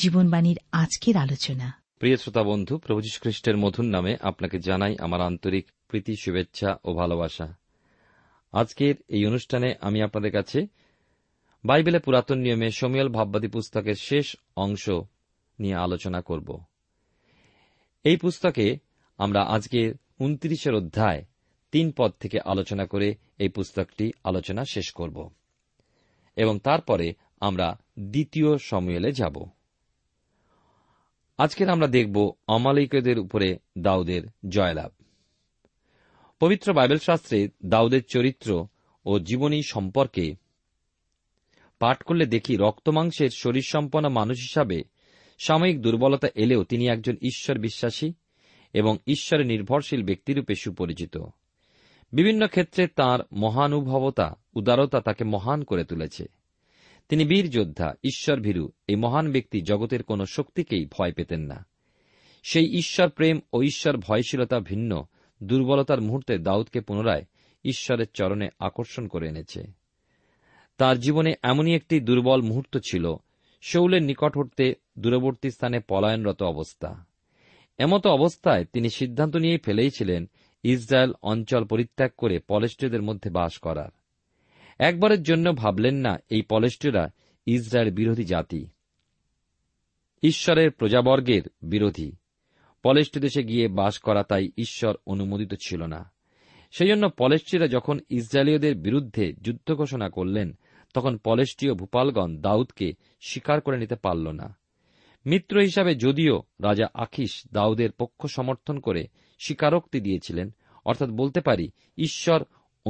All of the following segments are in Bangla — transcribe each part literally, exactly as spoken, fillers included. জীবনবাণীর আজকের আলোচনা। প্রিয় শ্রোতা বন্ধু, প্রভু যীশু খ্রিস্টের মধুর নামে আপনাকে জানাই আমার আন্তরিক প্রীতি, শুভেচ্ছা ও ভালোবাসা। আজকের এই অনুষ্ঠানে আমি আপনাদের কাছে বাইবেলে পুরাতন নিয়মে শমূয়েল ভাববাদী পুস্তকের শেষ অংশ নিয়ে আলোচনা করব। এই পুস্তকে আমরা আজকে উনত্রিশের অধ্যায় তিন পদ থেকে আলোচনা করে এই পুস্তকটি আলোচনা শেষ করব এবং তারপরে আমরা দ্বিতীয় শমূয়েলে যাব। আজকের আমরা দেখব অমালেকীয়দের উপরে দাউদের জয়লাভ। পবিত্র বাইবেল শাস্ত্রে দাউদের চরিত্র ও জীবনী সম্পর্কে পাঠ করলে দেখি রক্তমাংসের শরীর সম্পন্ন মানুষ হিসাবে সাময়িক দুর্বলতা এলেও তিনি একজন ঈশ্বর বিশ্বাসী এবং ঈশ্বরে নির্ভরশীল ব্যক্তিরূপে সুপরিচিত। বিভিন্ন ক্ষেত্রে তাঁর মহানুভবতা, উদারতা তাকে মহান করে তুলেছে। তিনি বীর যোদ্ধা, ঈশ্বর ভীরু। এই মহান ব্যক্তি জগতের কোন শক্তিকেই ভয় পেতেন না। সেই ঈশ্বর প্রেম ও ঈশ্বর ভয়শীলতা ভিন্ন দুর্বলতার মুহূর্তে দাউদকে পুনরায় ঈশ্বরের চরণে আকর্ষণ করে এনেছে। তার জীবনে এমনই একটি দুর্বল মুহূর্ত ছিল, শৌলের নিকট হতে দূরবর্তী স্থানে পলায়নরত অবস্থা। এমতো অবস্থায় তিনি সিদ্ধান্ত নিয়ে ফেলেইছিলেন ইসরায়েল অঞ্চল পরিত্যাগ করে পলেষ্টীয়দের মধ্যে বাস করার। একবারের জন্য ভাবলেন না এই পলেষ্টীয়রা ইসরায়েল বিরোধী জাতি, ঈশ্বরের প্রজাবর্গের বিরোধী। পলেষ্টীয় দেশে গিয়ে বাস করা তাই ঈশ্বর অনুমোদিত ছিল না। সেজন্য পলেষ্টীয়রা যখন ইসরায়েলীয়দের বিরুদ্ধে যুদ্ধ ঘোষণা করলেন, তখন পলেষ্টীয় ভূপালগণ দাউদকে স্বীকার করে নিতে পারল না। মিত্র হিসাবে যদিও রাজা আখিস দাউদের পক্ষ সমর্থন করে স্বীকারোক্তি দিয়েছিলেন, অর্থাৎ বলতে পারি ঈশ্বর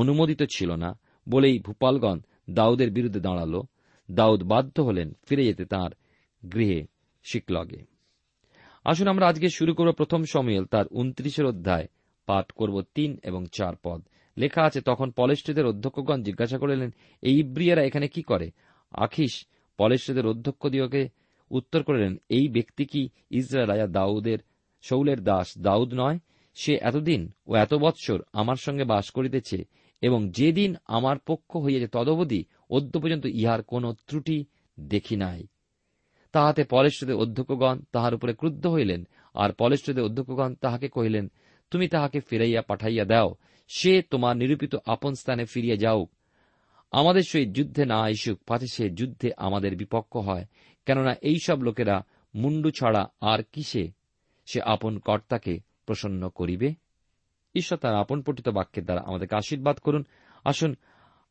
অনুমোদিত ছিল না বলেই ভূপালগণ দাউদের বিরুদ্ধে দাঁড়াল। দাউদ বাধ্য হলেন ফিরে যেতে তাঁর গৃহে শিক্লগে। আসুন আমরা আজকে শুরু করব প্রথম শমূয়েল তার উনত্রিশের অধ্যায়, পাঠ করব তিন এবং চার পদ। লেখা আছে, তখন পলেষ্টীয়দের অধ্যক্ষগণ জিজ্ঞাসা করলেন, এই ইব্রিয়েরা এখানে কি করে? আখিস পলেষ্টীয়দের অধ্যক্ষদিগকে উত্তর করলেন, এই ব্যক্তি কি ইসরায়েল রাজা দাউদের শৌলের দাস দাউদ নয়? সে এতদিন ও এত বৎসর আমার সঙ্গে বাস করিতেছে এবং যেদিন আমার পক্ষ হইয়াছে তদবধি অদ্য পর্যন্ত ইহার কোন ত্রুটি দেখি নাই। তাহাতে পলেষ্টীয়দের অধ্যক্ষগণ তাহার উপরে ক্রুদ্ধ হইলেন। আর পলেষ্টীয়দের অধ্যক্ষগণ তাহাকে কহিলেন, তুমি তাহাকে ফিরাইয়া পাঠাইয়া দাও, সে তোমার নিরূপিত আপন স্থানে ফিরিয়া যাওক। আমাদের সহিত যুদ্ধে না আসুক, পাছে সে যুদ্ধে আমাদের বিপক্ষ হয়। কেননা এইসব লোকেরা মুন্ডু ছাড়া আর কিসে সে আপন কর্তাকে প্রসন্ন করিবে? ঈশ্বর তার আপন পঠিত বাক্যের দ্বারা আমাদেরকে আশীর্বাদ করুন। আসুন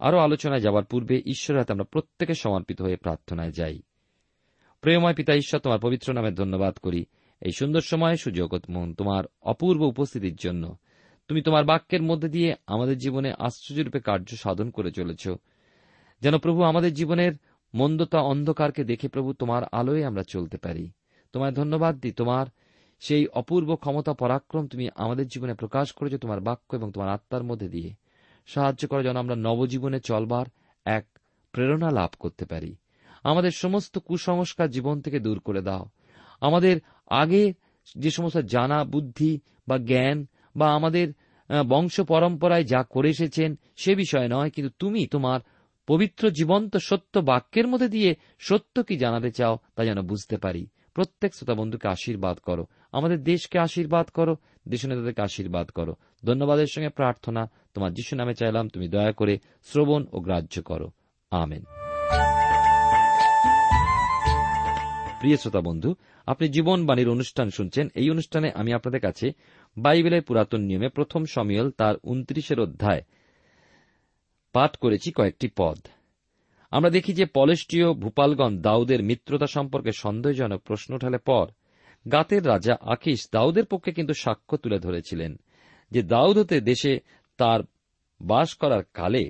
আরও আলোচনায় যাবার পূর্বে ঈশ্বরের হাতে আমরা প্রত্যেকে সমর্পিত হয়ে প্রার্থনায় যাই। প্রেমময় পিতা ঈশ্বর, তোমার পবিত্র নামে ধন্যবাদ করি এই সুন্দর সময়, সুযোগ, তোমার অপূর্ব উপস্থিতির জন্য। তুমি তোমার বাক্যের মধ্যে দিয়ে আমাদের জীবনে আশ্চর্যরূপে কার্য সাধন করে চলেছ। যেন প্রভু আমাদের জীবনের মন্দতা, অন্ধকারকে দেখে প্রভু তোমার আলোয় আমরা চলতে পারি। তোমায় ধন্যবাদ দিই, তোমার সেই অপূর্ব ক্ষমতা, পরাক্রম তুমি আমাদের জীবনে প্রকাশ করেছ তোমার বাক্য এবং তোমার আত্মার মধ্যে দিয়ে। সাহায্য করো যেন আমরা নবজীবনে চলবার এক প্রেরণা লাভ করতে পারি। আমাদের সমস্ত কুসংস্কার জীবন থেকে দূর করে দাও। আমাদের আগে যে সমস্ত জানা বুদ্ধি বা জ্ঞান বা আমাদের বংশ পরম্পরায় যা করে এসেছেন সে বিষয় নয়, কিন্তু তুমি তোমার পবিত্র জীবন্ত সত্য বাক্যের মধ্যে দিয়ে সত্য কি জানাতে চাও তা যেন বুঝতে পারি। প্রত্যেক শ্রোতা বন্ধুকে আশীর্বাদ করো, আমাদের দেশকে আশীর্বাদ করো, দেশনেতাদেরকে আশীর্বাদ করো। ধন্যবাদের সঙ্গে প্রার্থনা তোমার যীশু নামে চাইলাম, তুমি দয়া করে শ্রবণ ও গ্রাহ্য করো। আমেন। প্রিয় শ্রোতা বন্ধু, আপনি জীবনবাণীর অনুষ্ঠান শুনছেন। এই অনুষ্ঠানে আমি আপনাদের কাছে বাইবেলের পুরাতন নিয়মে প্রথম শমূয়েল তার উনত্রিশের অধ্যায় পাঠ করেছি কয়েকটি পদ। আমরা দেখি যে পলেষ্টীয় ভূপালগণ দাউদের মিত্রতা সম্পর্কে সন্দেহজনক প্রশ্ন উঠালে পর গাঁতের রাজা আখিস দাউদের পক্ষে কিন্তু সাক্ষ্য তুলে ধরেছিলেন যে দাউদ হতে দেশে তার বাস করার কালে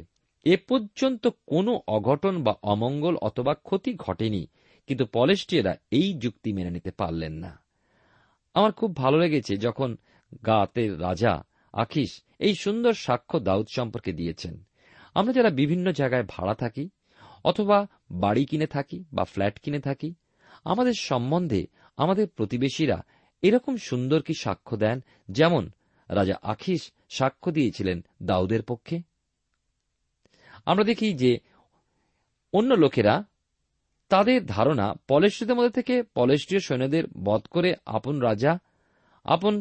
এ পর্যন্ত কোনো অঘটন বা অমঙ্গল অথবা ক্ষতি ঘটেনি, কিন্তু পলেষ্টীয়রা এই যুক্তি মেনে নিতে পারলেন না। আমার খুব ভালো লেগেছে যখন গাঁতের রাজা আখিস এই সুন্দর সাক্ষ্য দাউদ সম্পর্কে দিয়েছেন। আমরা যারা বিভিন্ন জায়গায় ভাড়া থাকি অথবা বাড়ি কিনে থাকি বা ফ্ল্যাট কিনে থাকি, আমাদের সম্বন্ধে আমাদের প্রতিবেশীরা এরকম সুন্দর কি সাক্ষ্য দেন যেমন রাজা আখিস সাক্ষ্য দিয়েছিলেন দাউদের পক্ষে? আমরা দেখি যে অন্য লোকেরা তাদের ধারণা পলেষ্টীয়দের মধ্যে থেকে পলেষ্টীয় সৈন্যদের বধ করে আপন রাজা আপন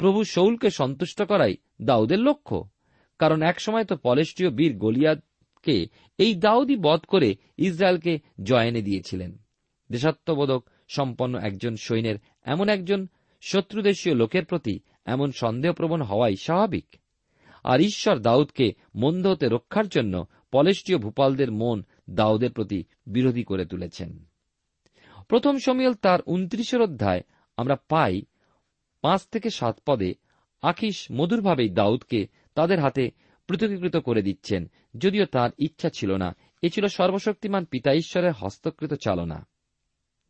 প্রভু শৌলকে সন্তুষ্ট করাই দাউদের লক্ষ্য। কারণ একসময় তো পলেষ্টীয় বীর গলিয়াতকে এই দাউদই বধ করে ইসরায়েলকে জয় এনে দিয়েছিলেন। দেশাত্মবোধক সম্পন্ন একজন সৈন্যের এমন একজন শত্রুদেশীয় লোকের প্রতি এমন সন্দেহপ্রবণ হওয়াই স্বাভাবিক। আর ঈশ্বর দাউদকে মন্দ হতে রক্ষার জন্য পলেষ্টীয় ভূপালদের মন দাউদের প্রতি বিরোধী করে তুলেছেন। প্রথম শমূয়েল তার উনত্রিশের অধ্যায় আমরা পাই পাঁচ থেকে সাত পদে আখিস মধুরভাবেই দাউদকে তাদের হাতে পৃথকীকৃত করে দিচ্ছেন, যদিও তার ইচ্ছা ছিল না। এ ছিল সর্বশক্তিমান পিতা ঈশ্বরের হস্তকৃত চালনা।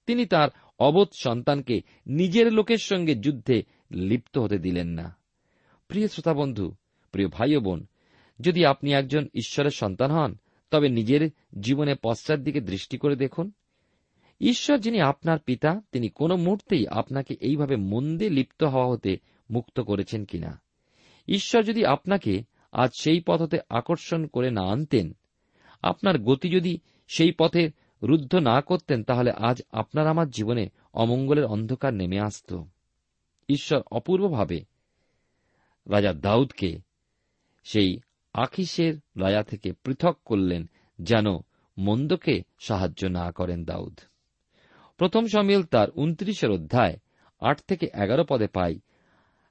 তিনি তার অবোধ সন্তানকে নিজের লোকের সঙ্গে যুদ্ধে লিপ্ত হতে দিলেন না। প্রিয় শ্রোতা বন্ধু, প্রিয় ভাই ও বোন, যদি আপনি একজন ঈশ্বরের সন্তান হন তবে নিজের জীবনে পশ্চাৎ দিকে দৃষ্টি করে দেখুন। ঈশ্বর যিনি আপনার পিতা, তিনি কোনো মুহূর্তেই আপনাকে এইভাবে মন্দে লিপ্ত হওয়া হতে মুক্ত করেছেন কিনা। ঈশ্বর যদি আপনাকে আজ সেই পথে আকর্ষণ করে না আনতেন, আপনার গতি যদি সেই পথে রুদ্ধ না করতেন, তাহলে আজ আপনার আমার জীবনে অমঙ্গলের অন্ধকার নেমে আসত। ঈশ্বর অপূর্বভাবে রাজা দাউদকে সেই আখিসের রাজা থেকে পৃথক করলেন যেন মন্দকে সাহায্য না করেন দাউদ। প্রথম শমূয়েল তার উনত্রিশের অধ্যায় আট থেকে এগারো পদে পাই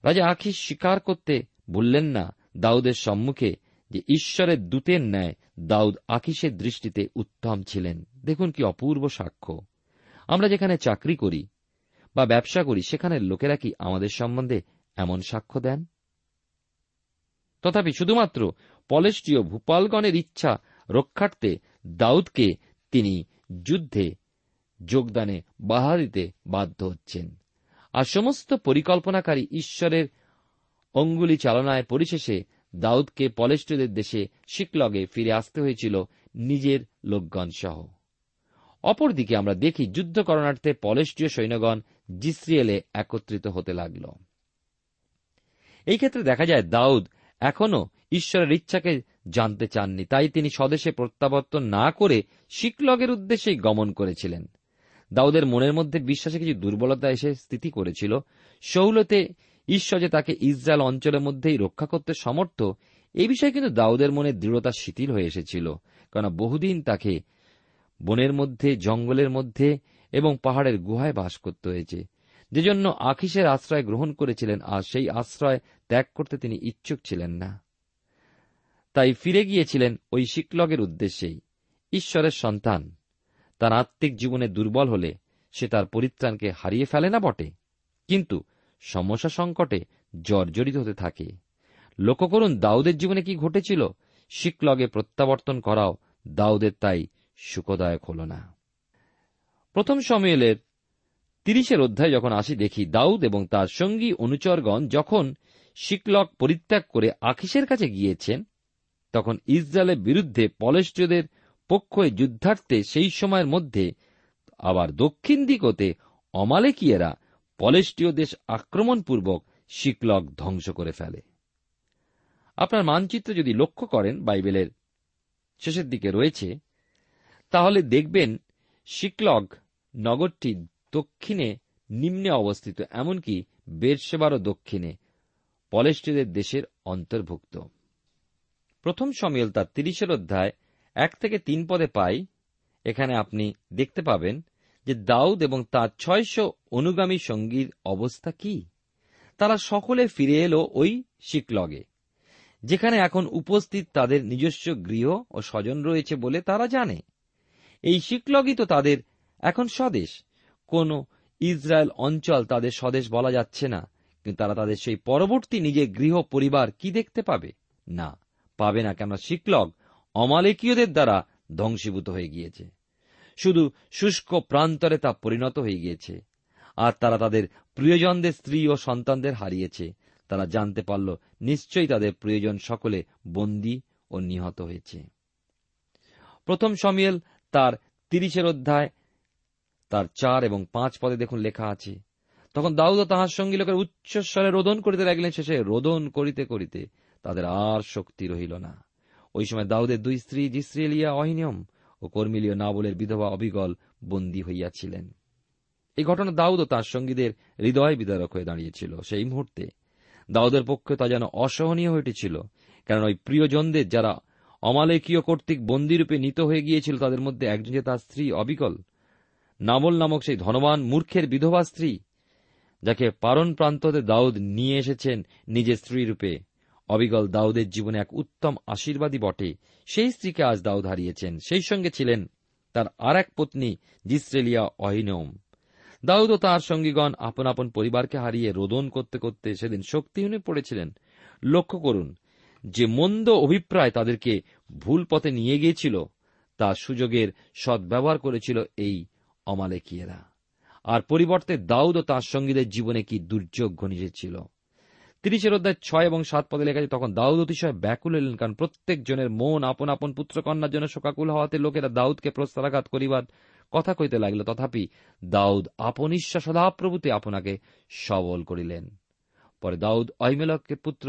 রাজা আখিস স্বীকার করতে ভুললেন না দাউদের সম্মুখে যে ঈশ্বরের দূতের ন্যায় দাউদ আখিসের দৃষ্টিতে উত্তম ছিলেন। দেখুন কি অপূর্ব সাক্ষ্য! আমরা যেখানে চাকরি করি বা ব্যবসা করি সেখানে লোকেরা কি আমাদের সম্বন্ধে এমন সাক্ষ্য দেন? তথাপি শুধুমাত্র পলেষ্টীয় ভূপালগণের ইচ্ছা রক্ষার্থে দাউদকে তিনি যুদ্ধে যোগদানে বাধা দিতে বাধ্য হচ্ছেন। আর সমস্ত পরিকল্পনাকারী ঈশ্বরের অঙ্গুলি চালনায় পরিশেষে দাউদকে পলেষ্টীয়দের দেশে শিক্লগে ফিরে আসতে হয়েছিল নিজের লোকগণ সহ। অপরদিকে আমরা দেখি যুদ্ধ করণার্থে পলেষ্টীয় সৈন্যগণ যিষ্রিয়েলে একত্রিত হতে লাগল। এই ক্ষেত্রে দেখা যায় দাউদ এখনও ঈশ্বরের ইচ্ছাকে জানতে চাননি, তাই তিনি স্বদেশে প্রত্যাবর্তন না করে শিক্লগের উদ্দেশ্যেই গমন করেছিলেন। দাউদের মনের মধ্যে বিশ্বাসে কিছু দুর্বলতা এসে স্থিতি করেছিল। শৌলতে ঈশ্বর যে তাকে ইসরায়েল অঞ্চলের মধ্যেই রক্ষা করতে সমর্থ, এই বিষয়ে কিন্তু দাউদের মনে দৃঢ়তা শিথিল হয়ে এসেছিল, কারণ বহুদিন তাকে বনের মধ্যে, জঙ্গলের মধ্যে এবং পাহাড়ের গুহায় বাস করতে হয়েছে, যে জন্য আখিসের আশ্রয় গ্রহণ করেছিলেন। আর সেই আশ্রয় ত্যাগ করতে তিনি ইচ্ছুক ছিলেন না, তাই ফিরে গিয়েছিলেন ওই শিক্লগের উদ্দেশ্যেই। ঈশ্বরের সন্তান তার আত্মিক জীবনে দুর্বল হলে সে তার পরিত্রাণকে হারিয়ে ফেলে না বটে, কিন্তু সমস্যা সংকটে জর্জরিত হতে থাকে। লক্ষ্য করুন দাউদের জীবনে কি ঘটেছিল। শিক্লগে প্রত্যাবর্তন করাও দাউদের তাই সুখদায়ক হল না। প্রথম শমূয়েলের তিরিশের অধ্যায় যখন আসি, দেখি দাউদ এবং তার সঙ্গী অনুচরগণ যখন শিক্লগ পরিত্যাগ করে আখিসের কাছে গিয়েছেন, তখন ইসরায়েলের বিরুদ্ধে পলেষ্টীয়দের পক্ষ হয়ে যুদ্ধার্থে সেই সময়ের মধ্যে আবার দক্ষিণ দিক হতে অমালেকীয়রা পলেষ্টীয় দেশ আক্রমণপূর্বক শিক্লগ ধ্বংস করে ফেলে। আপনার মানচিত্র যদি লক্ষ্য করেন, বাইবেলের শেষের দিকে রয়েছে, তাহলে দেখবেন শিক্লগ নগরটি দক্ষিণে নিম্নে অবস্থিত, এমনকি বেরশেবারও দক্ষিণে পলেষ্টীয়দের দেশের অন্তর্ভুক্ত। প্রথম শমূয়েল তার তিরিশের অধ্যায় এক থেকে তিন পদে পাই, এখানে আপনি দেখতে পাবেন যে দাউদ এবং তার ছয়শ অনুগামী সঙ্গীর অবস্থা কি। তারা সকলে ফিরে এল ওই শিক্লগে, যেখানে এখন উপস্থিত তাদের নিজস্ব গৃহ ও স্বজন রয়েছে বলে তারা জানে। এই শিক্লগই তো তাদের এখন স্বদেশ। কোন ইসরায়েল অঞ্চল তাদের স্বদেশ বলা যাচ্ছে না, কিন্তু তারা তাদের সেই পরবর্তী নিজের গৃহ পরিবার কি দেখতে পাবে? না, পাবে না। কেননা শিক্লগ অমালেকীয়দের দ্বারা ধ্বংসীভূত হয়ে গিয়েছে, শুধু শুষ্ক প্রান্তরে তা পরিণত হয়ে গিয়েছে। আর তারা তাদের প্রিয়জনদের, স্ত্রী ও সন্তানদের হারিয়েছে। তারা জানতে পারল নিশ্চয়ই তাদের প্রিয়জন সকলে বন্দী ও নিহত হয়েছে। প্রথম শমূয়েল তার তিরিশের অধ্যায় তার চার এবং পাঁচ পদে দেখুন লেখা আছে, তখন দাউদ তাহার সঙ্গী লোকের উচ্চস্বরে রোদন করিতে লাগলেন, শেষে রোদন করিতে করিতে তাদের আর শক্তি রহিল না। ওই সময় দাউদের দুই স্ত্রী যিষ্রিয়েলীয়া, অহিনোম ও কর্মিলীয় নাবলের বিধবা অবিগল বন্দী হইয়াছিলেন। এই ঘটনা দাউদ ও তার সঙ্গীদের হৃদয় বিদারক হয়ে দাঁড়িয়েছিল। সেই মুহূর্তে দাউদের পক্ষে তা যেন অসহনীয় হয়ে উঠেছিল, কারণ ওই প্রিয়জনদের যারা অমালেকীয় কর্তৃক বন্দীরূপে নিত হয়ে গিয়েছিল, তাদের মধ্যে একজন তার স্ত্রী অবিগল, নাবল নামক সেই ধনবান মূর্খের বিধবা স্ত্রী, যাকে পারণ প্রান্ততে দাউদ নিয়ে এসেছেন নিজের স্ত্রীরূপে। অবিগল দাউদের জীবনে এক উত্তম আশীর্বাদী বটে। সেই স্ত্রীকে আজ দাউদ হারিয়েছেন। সেই সঙ্গে ছিলেন তার আর এক পত্নী যিষ্রিয়েলীয়া, অহিনোম। দাউদ ও তার সঙ্গীগণ আপন আপন পরিবারকে হারিয়ে রোদন করতে করতে সেদিন শক্তিহীন পড়েছিলেন। লক্ষ্য করুন যে মন্দ অভিপ্রায় তাদেরকে ভুল পথে নিয়ে গিয়েছিল, তা সুযোগের সদ্ব্যবহার করেছিল এই অমালেকীয়রা। আর পরিবর্তে দাউদ ও তার সঙ্গীদের জীবনে কি দুর্যোগ ঘনিয়েছিল। তিরিশের অধ্যায় ছয় এবং সাত পদে লেখা আছে, তখন দাউদ অতিশয় ব্যাকুল হলেন, কারণ প্রত্যেক জনের মন আপন আপন পুত্রকন্যার জন্য শোকাকুল হওয়াতে লোকেরা দাউদকে প্রস্তারাঘাত করিবার কথা কইতে লাগিল। তথাপি দাউদ আপন ইচ্ছা সদাপ্রভুতে আপনাকে সবল করিলেন। পরে দাউদ অহিমেলকের পুত্র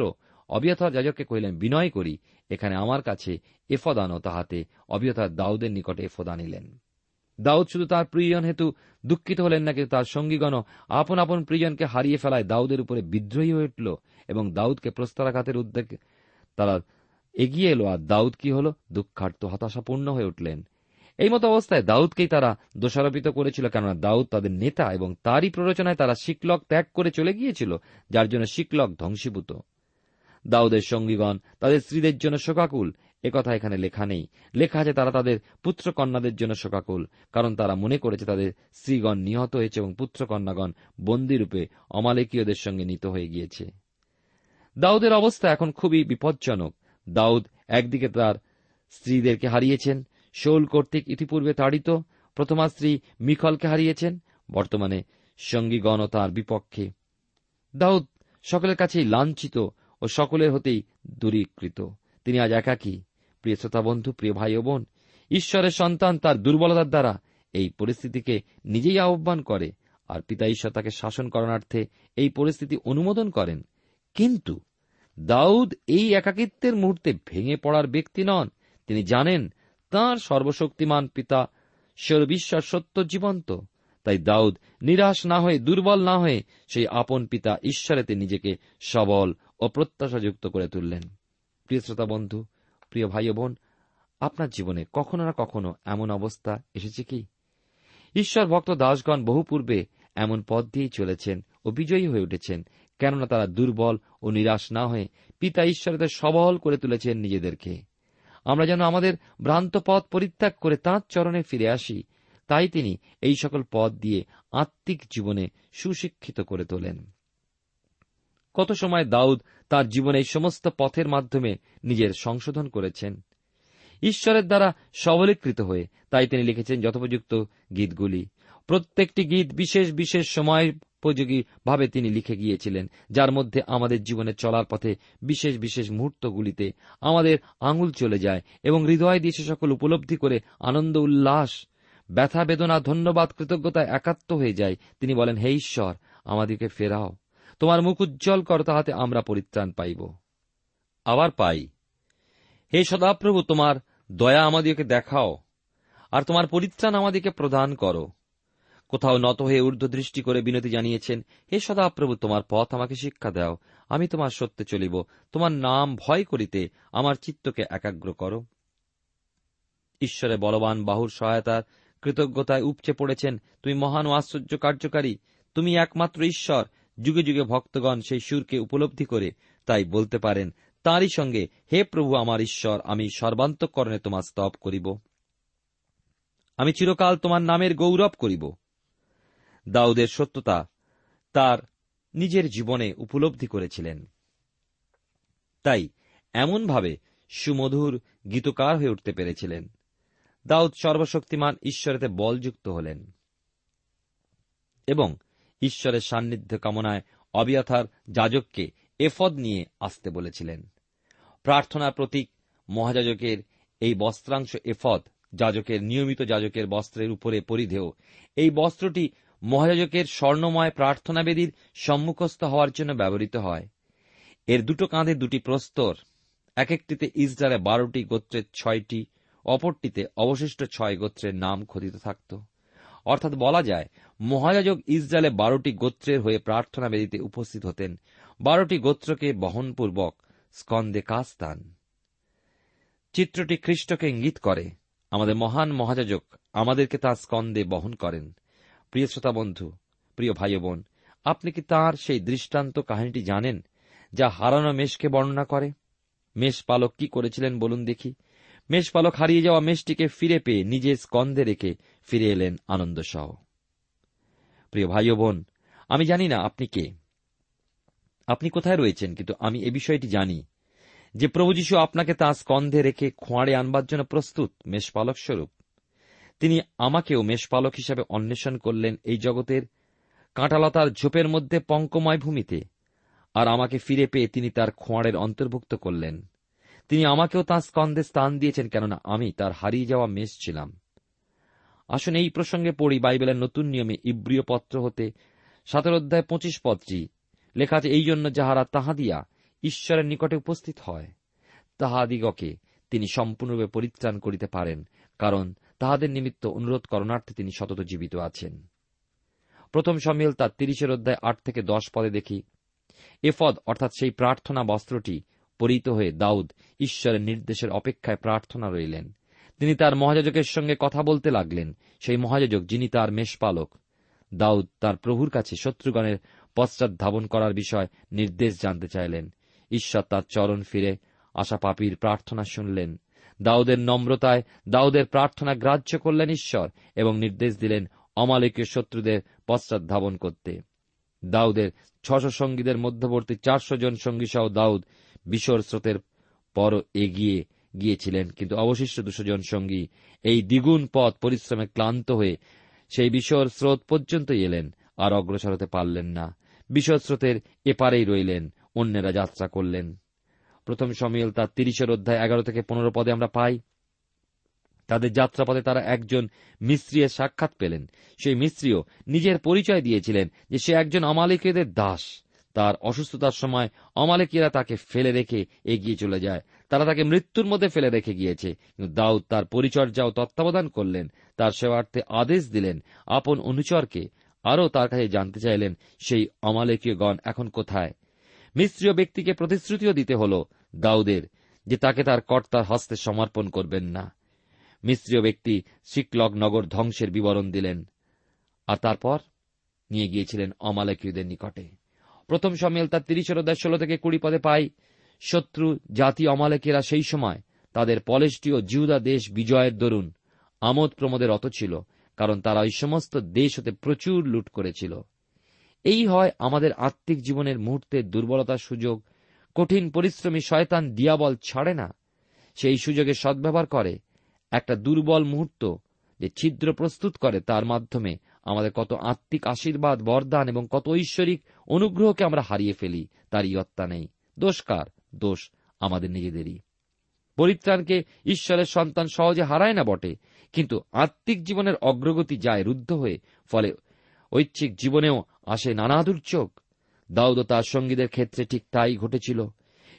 অবিয়থা যাজককে কহিলেন, বিনয় করি এখানে আমার কাছে এফোদ আনো। তাহাতে অবিয়থা দাউদের নিকটে এফোদ আনিলেন। দাউদ শুধু তার প্রিয়জন হেতু দুঃখিত হলেন না, কিন্তু তার সঙ্গীগণ আপন আপন প্রিয়জনকে হারিয়ে ফেলায় দাউদের উপরে বিদ্রোহী হয়ে উঠল এবং দাউদকে প্রস্তরাঘাতের উদ্যোগে তারা এগিয়ে এলো। আর দাউদ কি হল? দুঃখার্ত, হতাশাপূর্ণ হয়ে উঠলেন। এই মতো অবস্থায় দাউদকেই তারা দোষারোপিত করেছিল, কেননা দাউদ তাদের নেতা এবং তারই প্ররোচনায় তারা শিক্লগ ত্যাগ করে চলে গিয়েছিল, যার জন্য শিক্লগ ধ্বংসীভূত। দাউদের সঙ্গীগণ তাদের স্ত্রীদের জন্য শোকাকুল, একথা এখানে লেখা নেই। লেখা আছে তারা তাদের পুত্রকন্যাদের জন্য শোকাকুল, কারণ তারা মনে করেছে তাদের স্ত্রীগণ নিহত হয়েছে এবং পুত্রকন্যাগণ বন্দীরূপে অমালেকীয়দের সঙ্গে নিহত হয়ে গিয়েছে। দাউদের অবস্থা এখন খুবই বিপজ্জনক। দাউদ একদিকে তার স্ত্রীদেরকে হারিয়েছেন, শৌল কর্তৃক ইতিপূর্বে তাড়িত প্রথমা স্ত্রী মিখলকে হারিয়েছেন, বর্তমানে সঙ্গীগণ তার বিপক্ষে। দাউদ সকলের কাছেই লাঞ্ছিত ও সকলের হতেই দূরীকৃত। তিনি আজ একাকী। প্রিয় শ্রোতা বন্ধু, প্রিয় ভাই ও বোন, ঈশ্বরের সন্তান তার দুর্বলতার দ্বারা এই পরিস্থিতিকে নিজেই আহ্বান করে, আর পিতা ঈশ্বর তাকে শাসন করণার্থে এই পরিস্থিতি অনুমোদন করেন। কিন্তু দাউদ এই একাকিত্বের মুহূর্তে ভেঙে পড়ার ব্যক্তি নন। তিনি জানেন তাঁর সর্বশক্তিমান পিতা সর্ববিশ্বর সত্য জীবন্ত। তাই দাউদ নিরাশ না হয়ে, দুর্বল না হয়ে সেই আপন পিতা ঈশ্বরেতে নিজেকে সবল ও প্রত্যাশাযুক্ত করে তুললেন। প্রিয় শ্রোতা বন্ধু, প্রিয় ভাই ও বোন, আপনার জীবনে কখনো না কখনো এমন অবস্থা এসেছে কি? ঈশ্বর ভক্ত দাসগণ বহু পূর্বে এমন পথ দিয়েই চলেছেন ও বিজয়ী হয়ে উঠেছেন, কেননা তারা দুর্বল ও নিরাশ না হয়ে পিতা ঈশ্বরেতে সবল করে তুলেছেন নিজেদেরকে। আমরা যেন আমাদের ভ্রান্ত পথ পরিত্যাগ করে তাঁর চরণে ফিরে আসি। তাই তিনি এই সকল পথ দিয়ে আত্মিক জীবনে সুশিক্ষিত করে তোলেন। কত সময় দাউদ তাঁর জীবনে এই সমস্ত পথের মাধ্যমে নিজের সংশোধন করেছেন, ঈশ্বরের দ্বারা সবলীকৃত হয়ে। তাই তিনি লিখেছেন যথোপযুক্ত গীতগুলি। প্রত্যেকটি গীত বিশেষ বিশেষ সময়োপযোগী ভাবে তিনি লিখে গিয়েছিলেন, যার মধ্যে আমাদের জীবনে চলার পথে বিশেষ বিশেষ মুহূর্তগুলিতে আমাদের আঙুল চলে যায় এবং হৃদয় দিয়ে সে সকল উপলব্ধি করে আনন্দ, উল্লাস, ব্যথা, বেদনা, ধন্যবাদ, কৃতজ্ঞতায় একাত্ম হয়ে যায়। তিনি বলেন, হে ঈশ্বর, আমাদেরকে ফেরাও, তোমার মুখ উজ্জ্বল কর, তাহাতে আমরা পরিত্রাণ পাইব। আবার পাই, হে সদাপ্রভু, তোমার দয়া আমাদিগকে দেখাও আর তোমার পরিত্রাণ আমাদিগকে প্রদান করো। কোথাও নত হয়ে ঊর্ধ্ব দৃষ্টি করে বিনতি জানিয়েছেন, হে সদাপ্রভু, তোমার পথ আমাকে শিক্ষা দাও, আমি তোমার সত্যে চলিব, তোমার নাম ভয় করিতে আমার চিত্তকে একাগ্র করো। ঈশ্বরে বলবান বাহুর সহায়তার কৃতজ্ঞতায় উপচে পড়েছেন, তুমি মহান ও আশ্চর্য কার্যকারী, তুমি একমাত্র ঈশ্বর। যুগে যুগে ভক্তগণ সেই সুরকে উপলব্ধি করে তাই বলতে পারেন তাঁরই সঙ্গে, হে প্রভু আমার ঈশ্বর, আমি সর্বান্তঃকরণে তোমার স্তব করিব, আমি চিরকাল তোমার নামের গৌরব করিব। দাউদের সত্যতা তার নিজের জীবনে উপলব্ধি করেছিলেন, তাই এমনভাবে সুমধুর গীতকার হয়ে উঠতে পেরেছিলেন। দাউদ সর্বশক্তিমান ঈশ্বরেতে বলযুক্ত হলেন এবং ঈশ্বরের সান্নিধ্য কামনায় অবিয়থার যাজককে এফোদ নিয়ে আসতে বলেছিলেন। প্রার্থনার প্রতীক মহাযাজকের এই বস্ত্রাংশ এফোদ যাজকের, নিয়মিত যাজকের বস্ত্রের উপরে পরিধেয়। এই বস্ত্রটি মহাযাজকের স্বর্ণময় প্রার্থনাবেদীর সম্মুখস্থ হওয়ার জন্য ব্যবহৃত হয়। এর দুটো কাঁধে দুটি প্রস্তর, এক একটিতে ইসরায়েলের বারোটি গোত্রের ছয়টি, অপরটিতে অবশিষ্ট ছয় গোত্রের নাম খোদিত থাকত। অর্থাৎ বলা যায় মহাযাজক ইসরায়েলের বারোটি গোত্রের হয়ে প্রার্থনা বেদিতে উপস্থিত হতেন, বারোটি গোত্রকে বহনপূর্বক স্কন্ধে কাস্তান। চিত্রটি খ্রিস্টকে ইঙ্গিত করে, আমাদের মহান মহাযাজক আমাদেরকে তাঁর স্কন্ধে বহন করেন। প্রিয় শ্রোতা বন্ধু, প্রিয় ভাই বোন, আপনি কি তাঁর সেই দৃষ্টান্ত কাহিনীটি জানেন যা হারানো মেষকে বর্ণনা করে? মেষ পালক কি করেছিলেন বলুন দেখি। মেষ পালক হারিয়ে যাওয়া মেষটিকে ফিরে পেয়ে নিজের স্কন্ধে রেখে ফিরে এলেন আনন্দ সহ। প্রিয় ভাই বোন, আমি জানি না আপনি কে, আপনি কোথায় রয়েছেন, কিন্তু আমি এ বিষয়টি জানি যে প্রভু যীশু আপনাকে তাঁর স্কন্ধে রেখে খোঁয়াড়ে আনবার জন্য প্রস্তুত মেষপালক স্বরূপ। তিনি আমাকেও মেষপালক হিসাবে অন্বেষণ করলেন এই জগতের কাঁটালতার ঝোপের মধ্যে, পঙ্কময় ভূমিতে, আর আমাকে ফিরে পেয়ে তিনি তার খোঁয়াড়ের অন্তর্ভুক্ত করলেন। তিনি আমাকেও তাঁর স্কন্ধে স্থান দিয়েছেন, কেননা আমি তার হারিয়ে যাওয়া মেষ ছিলাম। আসুন এই প্রসঙ্গে পড়ি বাইবেলের নতুন নিয়মে ইব্রিয় পত্র হতে সতেরো অধ্যায় পঁচিশ পদটি। লেখা আছে, এই জন্য যাহারা তাহা দিয়া ঈশ্বরের নিকটে উপস্থিত হয় তাহাদিগকে তিনি সম্পূর্ণরূপে পরিত্রাণ করিতে পারেন, কারণ তাহাদের নিমিত্ত অনুরোধ করণার্থে তিনি সতত জীবিত আছেন। প্রথম শমূয়েল তার তিরিশের অধ্যায় আট থেকে দশ পদে দেখি, এফদ অর্থাৎ সেই প্রার্থনা বস্ত্রটি পরিত হয়ে দাউদ ঈশ্বরের নির্দেশের অপেক্ষায় প্রার্থনা রইলেন। তিনি তার মহাযাজকের সঙ্গে কথা বলতে লাগলেন, সেই মহাযাজক যিনি তার মেষপালক। দাউদ তার প্রভুর কাছে শত্রুগণের পশ্চাৎ ধাবন করার বিষয় নির্দেশ জানতে চাইলেন। ঈশ্বর তার চরণ ফিরে আসা পাপীর প্রার্থনা শুনলেন। দাউদের নম্রতায় দাউদের প্রার্থনা গ্রাহ্য করলেন ঈশ্বর এবং নির্দেশ দিলেন অমালেকীয় শত্রুদের পশ্চাৎ ধাবন করতে। দাউদের ছশো সঙ্গীদের মধ্যবর্তী চারশো জন সঙ্গী সহ দাউদ বিষোর স্রোতের পর এগিয়ে গিয়েছিলেন, কিন্তু অবশিষ্ট দুশো জন সঙ্গী এই দ্বিগুণ পথ পরিশ্রমে ক্লান্ত হয়ে সেই বিষোর স্রোত পর্যন্ত এলেন, আর অগ্রসর হতে পারলেন না। বিষোর স্রোতের এপারেই রইলেন, অন্যেরা যাত্রা করলেন। প্রথম শমূয়েল তার তিরিশের অধ্যায় এগারো থেকে পনেরো পদে আমরা পাই, তাদের যাত্রাপথে তারা একজন মিস্ত্রিয়ের সাক্ষাৎ পেলেন। সেই মিস্ত্রিও নিজের পরিচয় দিয়েছিলেন যে সে একজন অমালেকীয়দের দাস। তার অসুস্থতার সময় অমালেকীয়রা তাকে ফেলে রেখে এগিয়ে চলে যায়, তারা তাকে মৃত্যুর মধ্যে ফেলে রেখে গিয়েছে। দাউদ তার পরিচর্যা ও তত্ত্বাবধান করলেন, তার সেবার্থে আদেশ দিলেন আপন অনুচরকে। আরও তার কাছে জানতে চাইলেন সেই অমালেকীয়গণ এখন কোথায়। মিস্ত্রীয় ব্যক্তিকে প্রতিশ্রুতিও দিতে হল দাউদের যে তাকে তার কর্তার হস্তে সমর্পণ করবেন না। মিস্ত্রীয় ব্যক্তি শিক্লগ নগর ধ্বংসের বিবরণ দিলেন, আর তারপর নিয়ে গিয়েছিলেন অমালেকীয়দের নিকটে। প্রথম শমূয়েল তার তিরিশের অধ্যায় ষোলো থেকে কুড়ি পদে পাই, শত্রু জাতি অমালেকীয়রা সেই সময় তাদের পলেষ্টীয় জিহুদা দেশ বিজয়ের দরুন আমোদ প্রমোদে রত ছিল, কারণ তারা এই সমস্ত দেশ হতে প্রচুর লুট করেছিল। এই হয় আমাদের আত্মিক জীবনের মুহূর্তে দুর্বলতার সুযোগ। কঠিন পরিশ্রমী শয়তান দিয়াবল ছাড়ে না, সেই সুযোগে সদ্ব্যবহার করে। একটা দুর্বল মুহূর্ত যে ছিদ্র প্রস্তুত করে, তার মাধ্যমে আমাদের কত আত্মিক আশীর্বাদ, বরদান এবং কত ঐশ্বরিক অনুগ্রহকে আমরা হারিয়ে ফেলি, তার ইয়ত্তা নেই। দোষ কার? দোষ আমাদের নিজেদেরই। পরিত্রাণকে ঈশ্বরের সন্তান সহজে হারায় না বটে, কিন্তু আত্মিক জীবনের অগ্রগতি যায় রুদ্ধ হয়ে, ফলে ঐচ্ছিক জীবনেও আসে নানা দুর্যোগ। দাউদ ও তার সঙ্গীদের ক্ষেত্রে ঠিক তাই ঘটেছিল,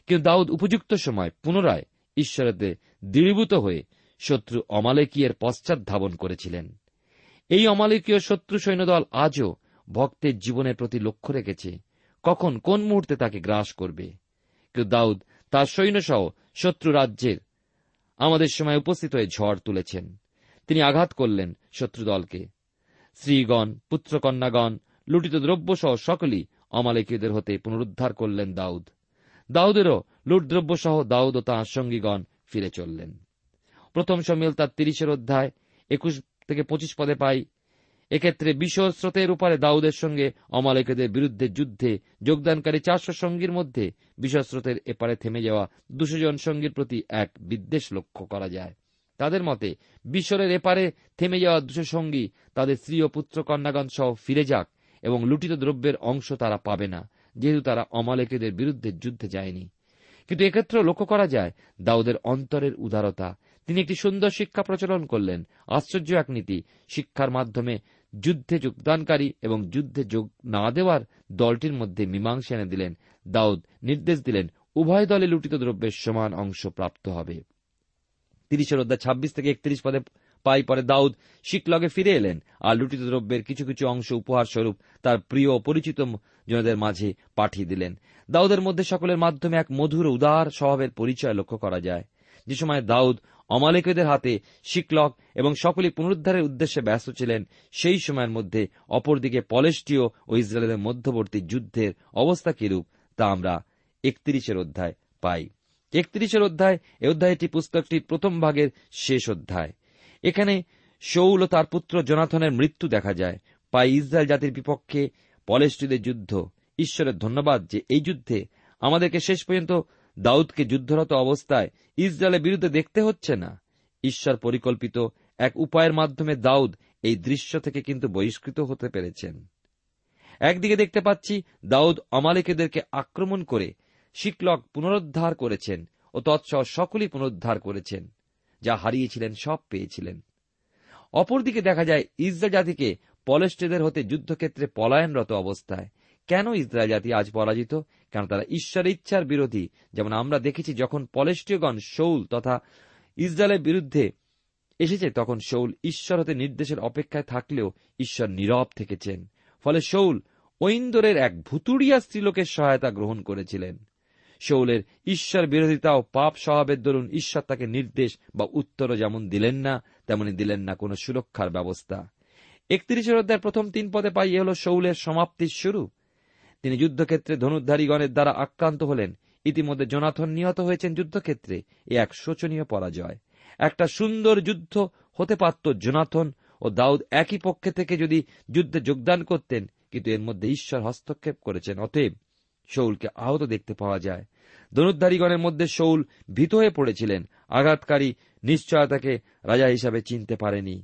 কিন্তু দাউদ উপযুক্ত সময় পুনরায় ঈশ্বরেতে দৃঢ়ীভূত হয়ে শত্রু অমালেকীয়ের পশ্চাৎ ধাবন করেছিলেন। এই অমালেকীয় শত্রু সৈন্যদল আজও ভক্তের জীবনের প্রতি লক্ষ্য রেখেছে, কখন কোন মুহূর্তে তাকে গ্রাস করবে। কিন্তু দাউদ তার সৈন্যসহ শত্রু রাজ্যের আমাদের সময় উপস্থিত হয়ে ঝড় তুলেছেন। তিনি আঘাত করলেন, শত্রুদলকে। স্ত্রীগণ, পুত্রকন্যাগণ, লুটিত দ্রব্য সহ সকলেই অমালেকীয়দের হতে পুনরুদ্ধার করলেন দাউদ। দাউদেরও লুটদ্রব্য সহ দাউদ ও তাঁর সঙ্গীগণ ফিরে চললেন। প্রথম শমূয়েল তার তিরিশের অধ্যায় একুশ থেকে পঁচিশ পদে পাই। এক্ষেত্রে বিষোর স্রোতের উপারে দাউদের সঙ্গে অমালেকীয়দের বিরুদ্ধে যুদ্ধে যোগদানকারী চারশো সঙ্গীর মধ্যে বিষোর স্রোতের এপারে থেমে যাওয়া দুশো জন সঙ্গীর প্রতি এক বিদ্বেষ লক্ষ্য করা যায়। তাদের মতে বিষোরের এপারে থেমে যাওয়া দুশো সঙ্গী তাদের স্ত্রী ও পুত্র কন্যাগণ সহ ফিরে যাক এবং লুটিত দ্রব্যের অংশ তারা পাবে না, যেহেতু তারা অমালেকীয়দের বিরুদ্ধে যুদ্ধে যায়নি। কিন্তু এক্ষেত্রেও লক্ষ্য করা যায় দাউদের অন্তরের উদারতা। তিনি একটি সুন্দর শিক্ষা প্রচলন করলেন, আশ্চর্য এক নীতি। শিক্ষার মাধ্যমে যুদ্ধে যোগদানকারী এবং যুদ্ধে যোগ না দেওয়ার দলটির মধ্যে মীমাংসা এনে দিলেন। দাউদ নির্দেশ দিলেন উভয় দলে লুটিত দ্রব্যের সমান অংশ প্রাপ্ত হবে। তিরিশের অধ্যায় ছাব্বিশ থেকে একত্রিশ পদে পাই, পরে দাউদ শিক্লগে ফিরে এলেন আর লুটিত দ্রব্যের কিছু কিছু অংশ উপহার স্বরূপ তার প্রিয় ও পরিচিত জনদের মাঝে পাঠিয়ে দিলেন। দাউদের মধ্যে সকলের মাধ্যমে এক মধুর উদার স্বভাবের পরিচয় লক্ষ্য করা যায়। যে সময় দাউদ অমালেকীয়দের হাতে শিক্লগ এবং সকলে পুনরুদ্ধারের উদ্দেশ্যে ব্যস্ত ছিলেন, সেই সময়ের মধ্যে অপরদিকে পলেষ্টীয় ও ইসরায়েলের মধ্যবর্তী যুদ্ধের অবস্থা কিরূপ তা আমরা একত্রিশের অধ্যায় পাই। একত্রিশের অধ্যায় এ অধ্যায়টি পুস্তকটির প্রথম ভাগের শেষ অধ্যায়। এখানে শৌল ও তার পুত্র যোনাথনের মৃত্যু দেখা যায়। পাই ইসরায়েল জাতির বিপক্ষে পলেষ্টীয়দের যুদ্ধ। ঈশ্বরের ধন্যবাদ যে এই যুদ্ধে আমাদেরকে শেষ পর্যন্ত দাউদকে যুদ্ধরত অবস্থায় ইসরায়েলের বিরুদ্ধে দেখতে হচ্ছে না। ঈশ্বর পরিকল্পিত এক উপায়ের মাধ্যমে দাউদ এই দৃশ্য থেকে কিন্তু বহিষ্কৃত হতে পেরেছেন। একদিকে দেখতে পাচ্ছি দাউদ অমালেকীয়দেরকে আক্রমণ করে শিক্লগ পুনরুদ্ধার করেছেন ও তৎসহ সকলেই পুনরুদ্ধার করেছেন, যা হারিয়েছিলেন সব পেয়েছিলেন। অপরদিকে দেখা যায় ইসরায়েল জাতিকে পলেষ্টীয়দের হতে যুদ্ধক্ষেত্রে পলায়নরত অবস্থায়। কেন ইসরায়েল জাতি আজ পরাজিত? কারণ তারা ঈশ্বরের ইচ্ছার বিরোধী। যেমন আমরা দেখেছি, যখন পলেষ্টীয়গণ শৌল তথা ইসরায়েলের বিরুদ্ধে এসেছে, তখন শৌল ঈশ্বর হতে নির্দেশের অপেক্ষায় থাকলেও ঈশ্বর নীরব থেকেছেন। ফলে শৌল ঐন্দরের এক ভুতুড়িয়া স্ত্রীলোকের সহায়তা গ্রহণ করেছিলেন। শৌলের ঈশ্বর বিরোধিতা ও পাপ স্বভাবের দরুন ঈশ্বর তাকে নির্দেশ বা উত্তরও যেমন দিলেন না, তেমনি দিলেন না কোনো সুরক্ষার ব্যবস্থা। একত্রিশের অধ্যায়ের প্রথম তিন পদে পাই, এ হল শৌলের সমাপ্তির শুরু। তিনি যুদ্ধক্ষেত্রে ধনুদ্ধারীগণের দ্বারা আক্রান্ত হলেন। ইতিমধ্যে যোনাথন নিহত হয়েছেন যুদ্ধক্ষেত্রে। এ এক শোচনীয় পরাজয়। একটা সুন্দর যুদ্ধ হতে পারত যোনাথন ও দাউদ একই পক্ষে থেকে যদি যুদ্ধে যোগদান করতেন, কিন্তু এর মধ্যে ঈশ্বর হস্তক্ষেপ করেছেন। অতএব শৌলকে আহত দেখতে পাওয়া যায়। ধনুদ্ধারীগণের মধ্যে শৌল ভীত হয়ে পড়েছিলেন। আঘাতকারী নিশ্চয়তাকে রাজা হিসাবে চিনতে পারেনি।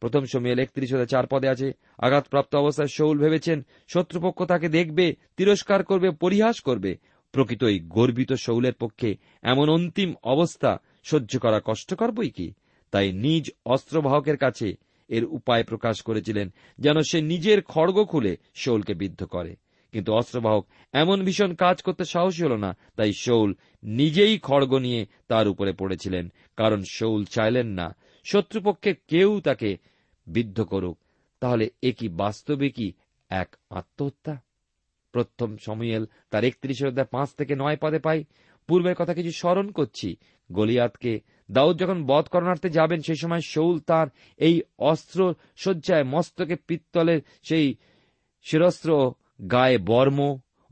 প্রথম শমূয়েল একত্রিশ অধ্যায় চার পদে আছে, আঘাতপ্রাপ্ত অবস্থায় শৌল ভেবেছেন শত্রুপক্ষ তাকে দেখবে, তিরস্কার করবে, পরিহাস করবে। প্রকৃতই গর্বিত শৌলের পক্ষে এমন অন্তিম অবস্থা সহ্য করা কষ্টকর বই কি। তাই নিজ অস্ত্রবাহকের কাছে এর উপায় প্রকাশ করেছিলেন যেন সে নিজের খড়গ খুলে শৌলকে বিদ্ধ করে। কিন্তু অস্ত্রবাহক এমন ভীষণ কাজ করতে সাহসী হল না, তাই শৌল নিজেই খড়গ নিয়ে তার উপরে পড়েছিলেন। কারণ শৌল চাইলেন না শত্রুপক্ষে কেউ তাকে বিদ্ধ করুক। তাহলে এ কি বাস্তবিকই এক আত্মহত্যা? প্রথম শমূয়েল তার একত্রিশের অধ্যায় পাঁচ থেকে নয় পদে পাই, পূর্বের কথা কিছু স্মরণ করছি। গলিয়াতকে দাউদ যখন বধ করণার্থে যাবেন, সেই সময় শৌল তার এই অস্ত্র সজ্জায় মস্তকে পিত্তলের সেই শিরস্ত্র, গায়ে বর্ম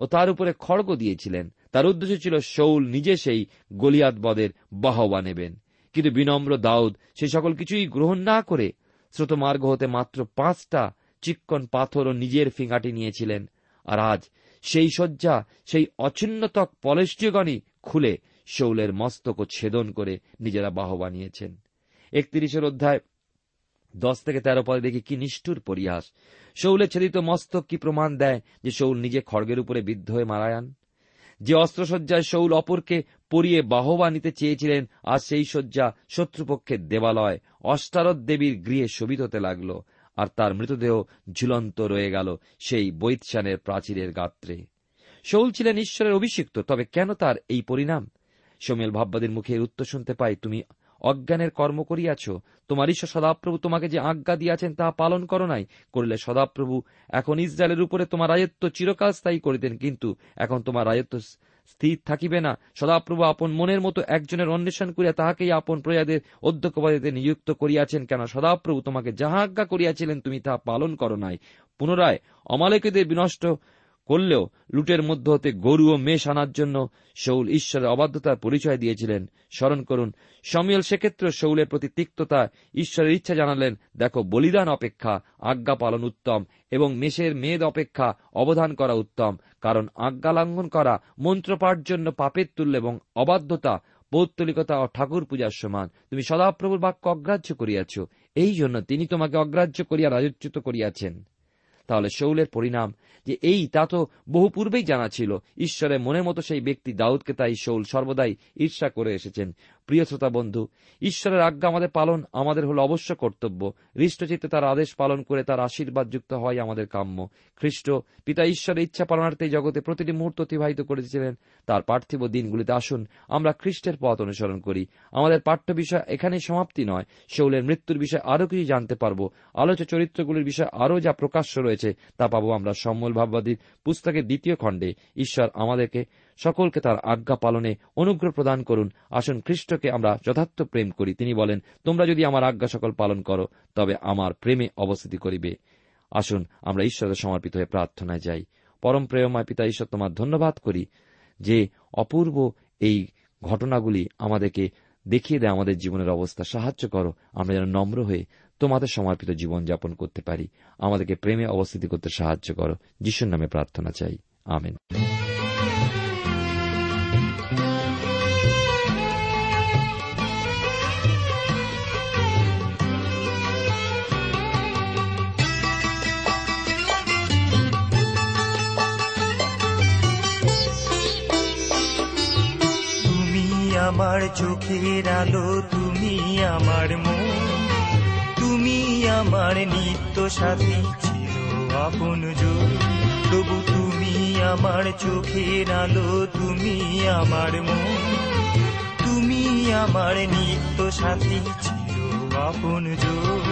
ও তার উপরে খড়গ দিয়েছিলেন। তার উদ্দেশ্য ছিল শৌল নিজে সেই গলিয়াত বদের বাহবা নেবেন। কিন্তু বিনম্র দাউদ সে সকল কিছুই গ্রহণ না করে স্রোতমার্গ হতে মাত্র পাঁচটা চিক্কন পাথর ও নিজের ফিঙাটি নিয়েছিলেন। আর আজ সেই শয্যা, সেই অচ্ছিন্নতক পলেষ্টীয়গণই খুলে শৌলের মস্তক ছেদন করে নিজেরা বাহবা নিয়েছেন। একত্রিশের অধ্যায় দশ থেকে তেরো পদে দেখি কি নিষ্ঠুর পরিহাস। শৌলের ছেদিত মস্তক কি প্রমাণ দেয় যে শৌল নিজে খড়গের উপরে বিদ্ধ হয়ে মারায়ান। যে অস্ত্রসজ্জায় শৌল অপরকে পরিয়ে বাহবা নিতে চেয়েছিলেন, আর সেই শয্যা শত্রুপক্ষের দেবালয় অষ্টারথ দেবীর গৃহে শোভিত হতে লাগল। আর তার মৃতদেহ ঝুলন্ত রয়ে গেল সেই বৈতশানের প্রাচীরের গাত্রে। শৌল ছিলেন ঈশ্বরের অভিষিক্ত, তবে কেন তার এই পরিণাম? শমূয়েল ভাববাদীর মুখে এর উত্তর শুনতে পাই, তুমি অজ্ঞানের কর্ম করিয়াছ, তোমার ঈশ্বর সদাপ্রভু তোমাকে যে আজ্ঞা দিয়াছেন তাহা পালন করো নাই। করলে সদাপ্রভু এখন ইসরায়েলের উপরে তোমার রাজত্ব চিরকাল স্থায়ী করিতেন, কিন্তু এখন তোমার রাজত্ব স্থির থাকিবে না, সদাপ্রভু আপন মনের মতো একজনের অন্বেষণ করিয়া তাহাকেই আপন প্রজাদের অধ্যক্ষপদে নিযুক্ত করিয়াছেন, কেন সদাপ্রভু তোমাকে যাহা আজ্ঞা করিয়াছিলেন তুমি তাহা পালন করো নাই। পুনরায় অমালেকীয়দের বিনষ্ট করলেও লুটের মধ্য হতে গরু ও মেষ আনার জন্য শৌল ঈশ্বরের অবাধ্যতার পরিচয় দিয়েছিলেন। স্মরণ করুন, শমূয়েল সেক্ষেত্রে শৌলের প্রতি তিক্ততা ঈশ্বরের ইচ্ছা জানালেন, দেখো বলিদান অপেক্ষা আজ্ঞা পালন উত্তম এবং মেষের মেদ অপেক্ষা অবধান করা উত্তম, কারণ আজ্ঞা লঙ্ঘন করা মন্ত্রপাঠ জন্য পাপের তুল্য এবং অবাধ্যতা পৌত্তলিকতা ও ঠাকুর পূজার সমান। তুমি সদাপ্রভুর বাক্য অগ্রাহ্য করিয়াছ, এই জন্য তিনি তোমাকে অগ্রাহ্য করিয়া রাজচ্যুত করিয়াছেন। তাহলে শৌলের পরিণাম যে এই তা তো বহু পূর্বেই জানা ছিল। ঈশ্বরের মনের মতো সেই ব্যক্তি দাউদকে তাই শৌল সর্বদাই ঈর্ষা করে এসেছেন। প্রিয় শ্রোতা বন্ধু, ঈশ্বরের আজ্ঞা আমাদের পালন আমাদের হল অবশ্য কর্তব্য। হৃষ্টচিত্তে তার আদেশ পালন করে তার আশীর্বাদ যুক্ত হয় আমাদের কাম্য। খ্রিস্ট পিতা ঈশ্বরের ইচ্ছা পালনার্থে জগতে প্রতিটি মুহূর্ত অতিবাহিত করেছিলেন। তার পার্থিব দিনগুলিতে আসুন আমরা খ্রিস্টের পথ অনুসরণ করি। আমাদের পাঠ্য বিষয় এখানে সমাপ্তি নয়, শৌলের মৃত্যুর বিষয়ে আরো কিছু জানতে পারব। আলোচ্য চরিত্রগুলির বিষয়ে আরো যা প্রকাশ্য রয়েছে তা পাবো আমরা শমূয়েল ভাববাদীর পুস্তকের দ্বিতীয় খণ্ডে। ঈশ্বর আমাদেরকে সকলকে তার আজ্ঞা পালনে অনুগ্রহ প্রদান করুন। আসুন খ্রিস্টকে আমরা যথার্থ প্রেম করি। তিনি বলেন, তোমরা যদি আমার আজ্ঞা সকল পালন করো তবে আমার প্রেমে অবস্থিতি করিবে। আসুন আমরা ঈশ্বরের সমর্পিত হয়ে প্রার্থনায় যাই। পরম প্রেমময় পিতা ঈশ্বর, তোমার ধন্যবাদ করি যে অপূর্ব এই ঘটনাগুলি আমাদেরকে দেখিয়ে দেয় আমাদের জীবনের অবস্থা। সাহায্য করো আমরা যেন নম্র হয়ে তোমাদের সমর্পিত জীবনযাপন করতে পারি। আমাদেরকে প্রেমে অবস্থিতি করতে সাহায্য করো। যিশুর নামে প্রার্থনা চাই, আমেন। আমার চোখের আলো, তুমি আমার মন, তুমি আমার নিত্য সাথী চির আপনজন। প্রভু তুমি আমার চোখের আলো, তুমি আমার মন, তুমি আমার নিত্য সাথী চির আপনজন।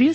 প্রিয়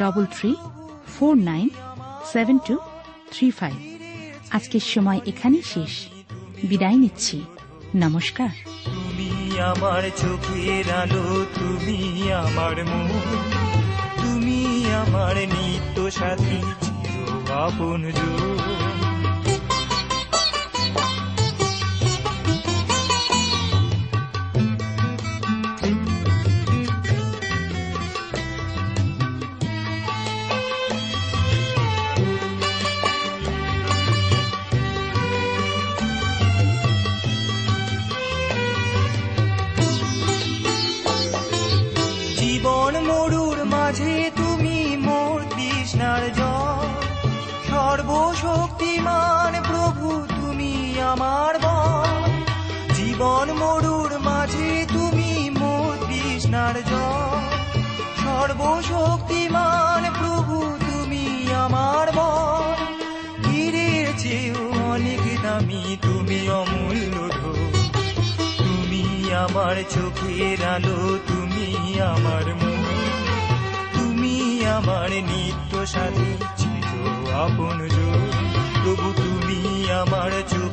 double three four nine seven two three five. আজকের সময় এখানেই শেষ, বিদায় নিচ্ছি, নমস্কার। তুমি আমার চোখের আলো, তুমি আমার মন, তুমি আমার নিত্য সাথী আপনজন। শক্তিমান প্রভু তুমি আমার বল, জীবন মরুর মাঝে তুমি মোর তৃষ্ণার আমার জয়, সর্বশক্তিমান প্রভু তুমি আমার বল, হীরের চেয়েও অনেক দামি তুমি অমূল্য ধন, তুমি আমার চোখের আলো, তুমি আমার মন, তুমি আমার নিত্য সাথী চির আপনজন, প্রভু তুমি আমার